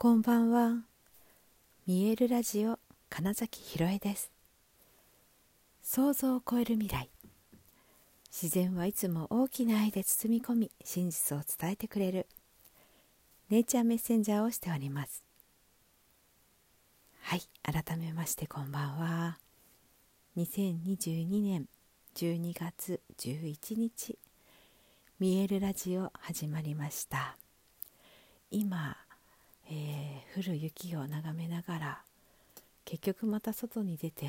こんばんは。見えるラジオ金崎ひろえです。想像を超える未来。自然はいつも大きな愛で包み込み、真実を伝えてくれるネイチャーメッセンジャーをしております。はい、改めましてこんばんは。2022年12月11日見えるラジオ始まりました。今降る雪を眺めながら、結局また外に出て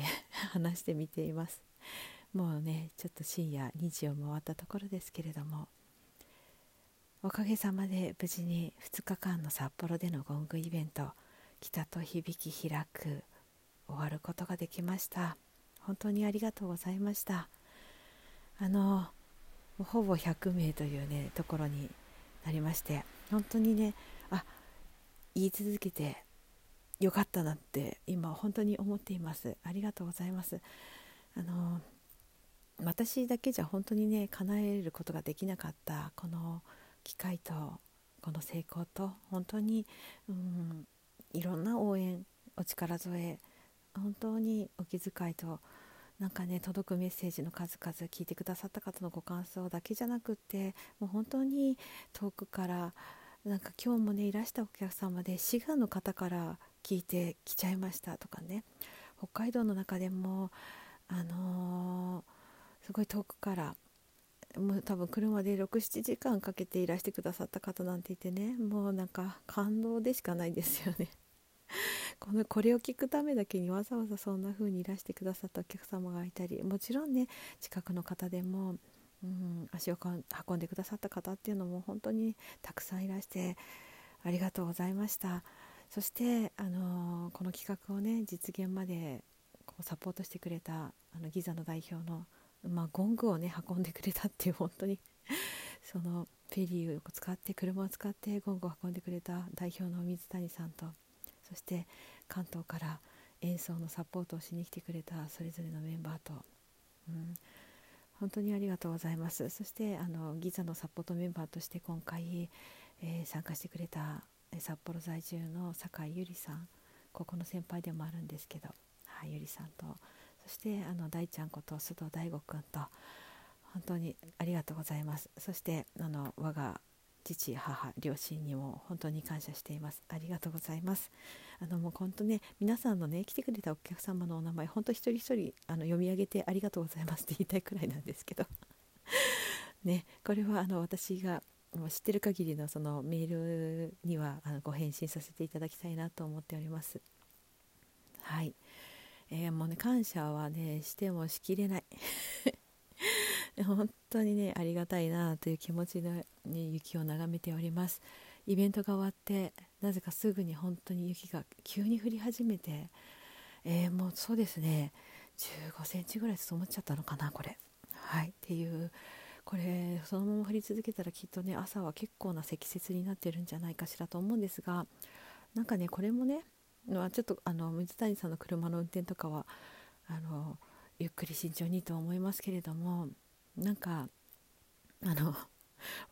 話してみています。もうね、ちょっと深夜2時を回ったところですけれども、おかげさまで無事に2日間の札幌でのゴングイベント、北と響き開く、終わることができました。本当にありがとうございました。ほぼ100名というねところになりまして、本当にね、言い続けてよかったなって今本当に思っています。ありがとうございます。私だけじゃ本当にね叶えることができなかったこの機会とこの成功と、本当にいろんな応援、お力添え、本当にお気遣いと、なんかね、届くメッセージの数々、聞いてくださった方のご感想だけじゃなくって、もう本当に遠くから、なんか今日もねいらしたお客様で滋賀の方から聞いてきちゃいましたとかね、北海道の中でもすごい遠くから、もう多分車で 6,7 時間かけていらしてくださった方なんていてね、もうなんか感動でしかないですよねこれを聞くためだけにわざわざそんな風にいらしてくださったお客様がいたり、もちろんね近くの方でも足を運んでくださった方っていうのも本当にたくさんいらしてありがとうございました。そして、この企画をね実現までこうサポートしてくれたギザの代表の、ゴングをね運んでくれたっていう、本当にそのフェリーを使って、車を使ってゴングを運んでくれた代表の水谷さんと、そして関東から演奏のサポートをしに来てくれたそれぞれのメンバーと、本当にありがとうございます。そしてギザのサポートメンバーとして今回、参加してくれた札幌在住の坂井ゆりさん、ここの先輩でもあるんですけど、ゆりさんと、そして大ちゃんこと須藤大吾くんと、本当にありがとうございます。そして我が父、母、両親にも本当に感謝しています。ありがとうございます。もう本当ね、皆さんのね来てくれたお客様のお名前、本当一人一人読み上げてありがとうございますって言いたいくらいなんですけどね、これは私が知ってる限りのそのメールにはご返信させていただきたいなと思っております。はい、もうね感謝はねしてもしきれない。本当にねありがたいなという気持ちで、ね、雪を眺めております。イベントが終わってなぜかすぐに本当に雪が急に降り始めて、もうそうですね15センチぐらい積もっちゃったのかな、これっていう、これそのまま降り続けたらきっとね朝は結構な積雪になってるんじゃないかしらと思うんですが、なんかねこれもねちょっと水谷さんの車の運転とかはゆっくり慎重にと思いますけれども、なんか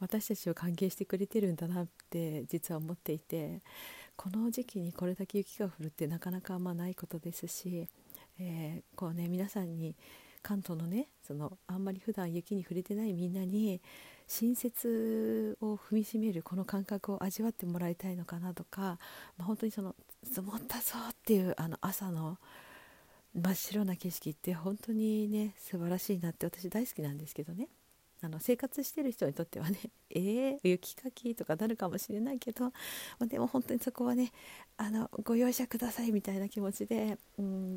私たちを歓迎してくれてるんだなって実は思っていて、この時期にこれだけ雪が降るってなかなかないことですし、こうね皆さんに、関東のねそのあんまり普段雪に触れてないみんなに新雪を踏みしめるこの感覚を味わってもらいたいのかなとか、本当にその積もったぞっていう朝の真っ白な景色って本当にね素晴らしいなって、私大好きなんですけどね、生活してる人にとってはね雪かきとかなるかもしれないけど、でも本当にそこはねご容赦くださいみたいな気持ちで、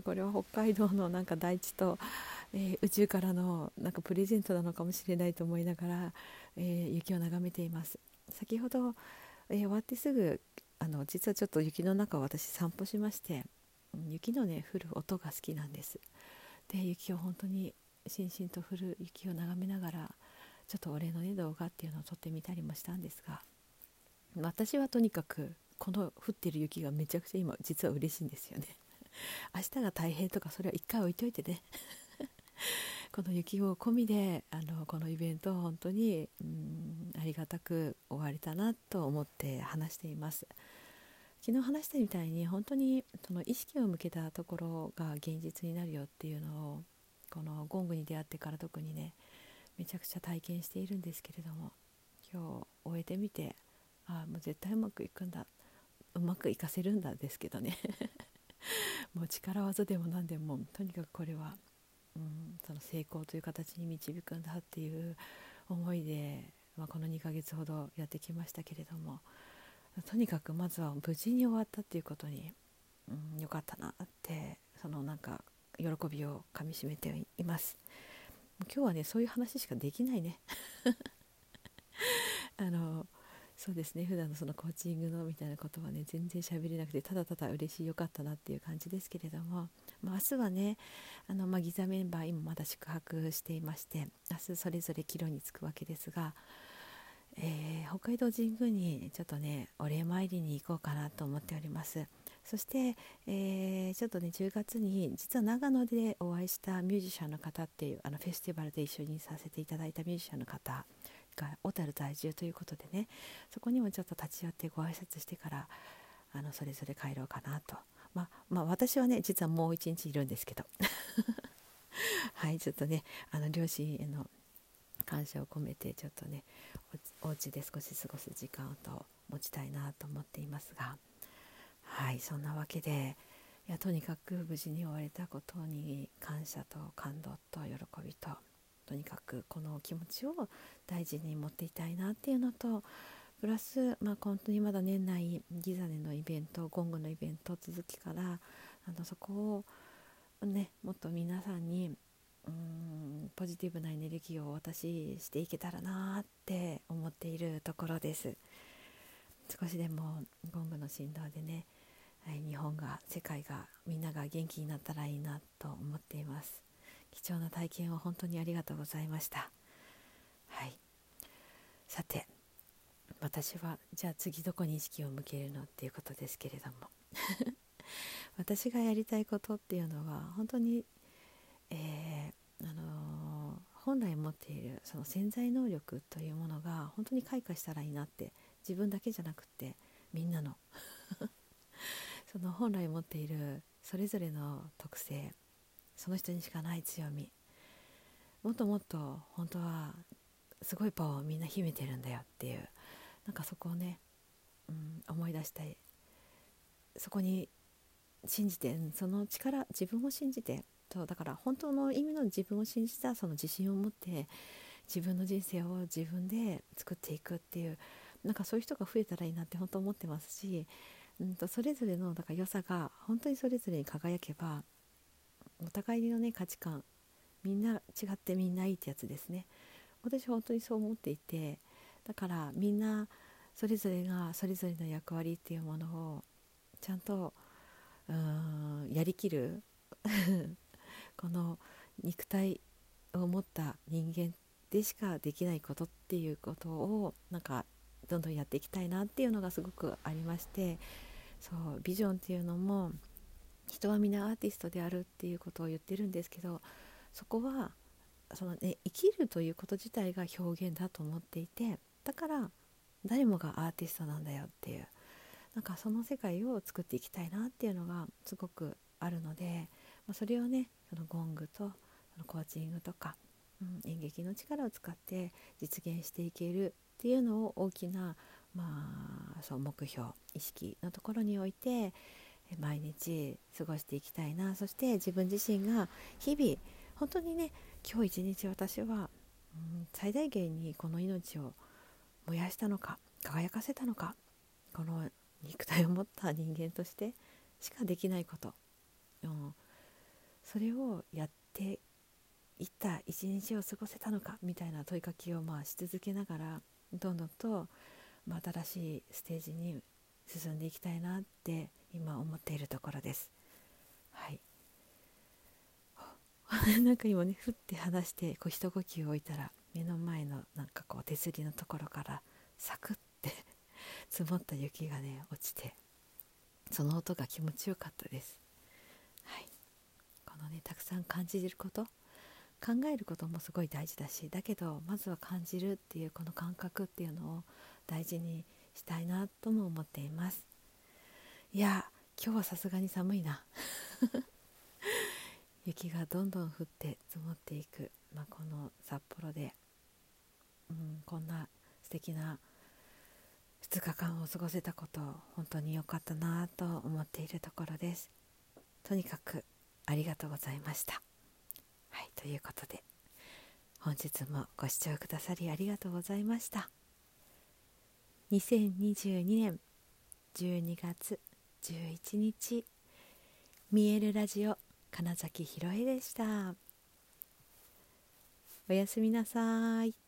これは北海道のなんか大地と、宇宙からのなんかプレゼントなのかもしれないと思いながら、雪を眺めています。先ほど、終わってすぐ実はちょっと雪の中を私散歩しまして、雪のね降る音が好きなんです。で雪を本当にしんしんと降る雪を眺めながら、ちょっと俺のね動画っていうのを撮ってみたりもしたんですが、私はとにかくこの降ってる雪がめちゃくちゃ今実は嬉しいんですよね明日が大変とかそれは一回置いといてねこの雪を込みでこのイベントを本当にありがたく終われたなと思って話しています。昨日話したみたいに本当にその意識を向けたところが現実になるよっていうのをこのゴングに出会ってから特にねめちゃくちゃ体験しているんですけれども、今日終えてみてもう絶対うまくいくんだ、うまくいかせるんだですけどねもう力技でも何でもとにかくこれは、その成功という形に導くんだっていう思いで、この2ヶ月ほどやってきましたけれども、とにかくまずは無事に終わったっていうことに、よかったなってそのなんか喜びをかみしめています。今日はねそういう話しかできないねそうですね、普段のそのコーチングのみたいなことはね全然喋れなくて、ただただ嬉しい、よかったなっていう感じですけれども、明日はねギザメンバー今まだ宿泊していまして、明日それぞれ帰路に着くわけですが、北海道神宮にちょっとねお礼参りに行こうかなと思っております。そして、ちょっとね10月に実は長野でお会いしたミュージシャンの方っていうフェスティバルで一緒にさせていただいたミュージシャンの方が小樽在住ということでね、そこにもちょっと立ち寄ってご挨拶してからそれぞれ帰ろうかなと、私はね実はもう一日いるんですけどはい、ちょっとね両親への感謝を込めてちょっとねお家で少し過ごす時間を持ちたいなと思っていますが、はい、そんなわけでとにかく無事に終われたことに感謝と感動と喜びと、とにかくこの気持ちを大事に持っていたいなっていうのと、プラス、本当にまだ年内ギザネのイベント、ゴングのイベント続きからそこをねもっと皆さんにポジティブなエネルギーをお渡ししていけたらなって思っているところです。少しでもゴングの振動でね日本が、世界が、みんなが元気になったらいいなと思っています。貴重な体験を本当にありがとうございました。はい、さて私はじゃあ次どこに意識を向けるのっていうことですけれども私がやりたいことっていうのは本当に、本来持っているその潜在能力というものが本当に開花したらいいなって、自分だけじゃなくてみんなのその本来持っているそれぞれの特性、その人にしかない強み、もっともっと本当はすごいパワーをみんな秘めてるんだよっていう、なんかそこをね、思い出したい。そこに信じて、その力、自分を信じて、だから本当の意味の自分を信じた、その自信を持って自分の人生を自分で作っていくっていう、なんかそういう人が増えたらいいなって本当思ってますし、それぞれのだから良さが本当にそれぞれに輝けば、お互いのね価値観、みんな違ってみんないいってやつですね。私本当にそう思っていて、だからみんなそれぞれがそれぞれの役割っていうものをちゃんとやりきるこの肉体を持った人間でしかできないことっていうことをなんかどんどんやっていきたいなっていうのがすごくありまして、そうビジョンっていうのも人はみんなアーティストであるっていうことを言ってるんですけど、そこはその、ね、生きるということ自体が表現だと思っていて、だから誰もがアーティストなんだよっていう、なんかその世界を作っていきたいなっていうのがすごくあるので、それをねそのゴングとコーチングとか、演劇の力を使って実現していけるっていうのを大きな、そう目標意識のところにおいて毎日過ごしていきたいな。そして自分自身が日々本当にね今日一日私は、最大限にこの命を燃やしたのか、輝かせたのか、この肉体を持った人間としてしかできないこと、それをやっていった一日を過ごせたのかみたいな問いかけをし続けながら、どんどんと、新しいステージに進んでいきたいなって今思っているところです。はいなんか今ねふって話してこう一呼吸置いたら、目の前のなんかこう手すりのところからサクッて積もった雪がね落ちて、その音が気持ちよかったです。はい、このねたくさん感じること、考えることもすごい大事だし、だけどまずは感じるっていうこの感覚っていうのを大事にしたいなとも思っています。いや今日はさすがに寒いな雪がどんどん降って積もっていく、この札幌で、こんな素敵な2日間を過ごせたこと本当に良かったなと思っているところです。とにかくありがとうございました。はい、ということで本日もご視聴くださりありがとうございました。2022年12月11日見えるラジオ金崎ひろえでした。おやすみなさい。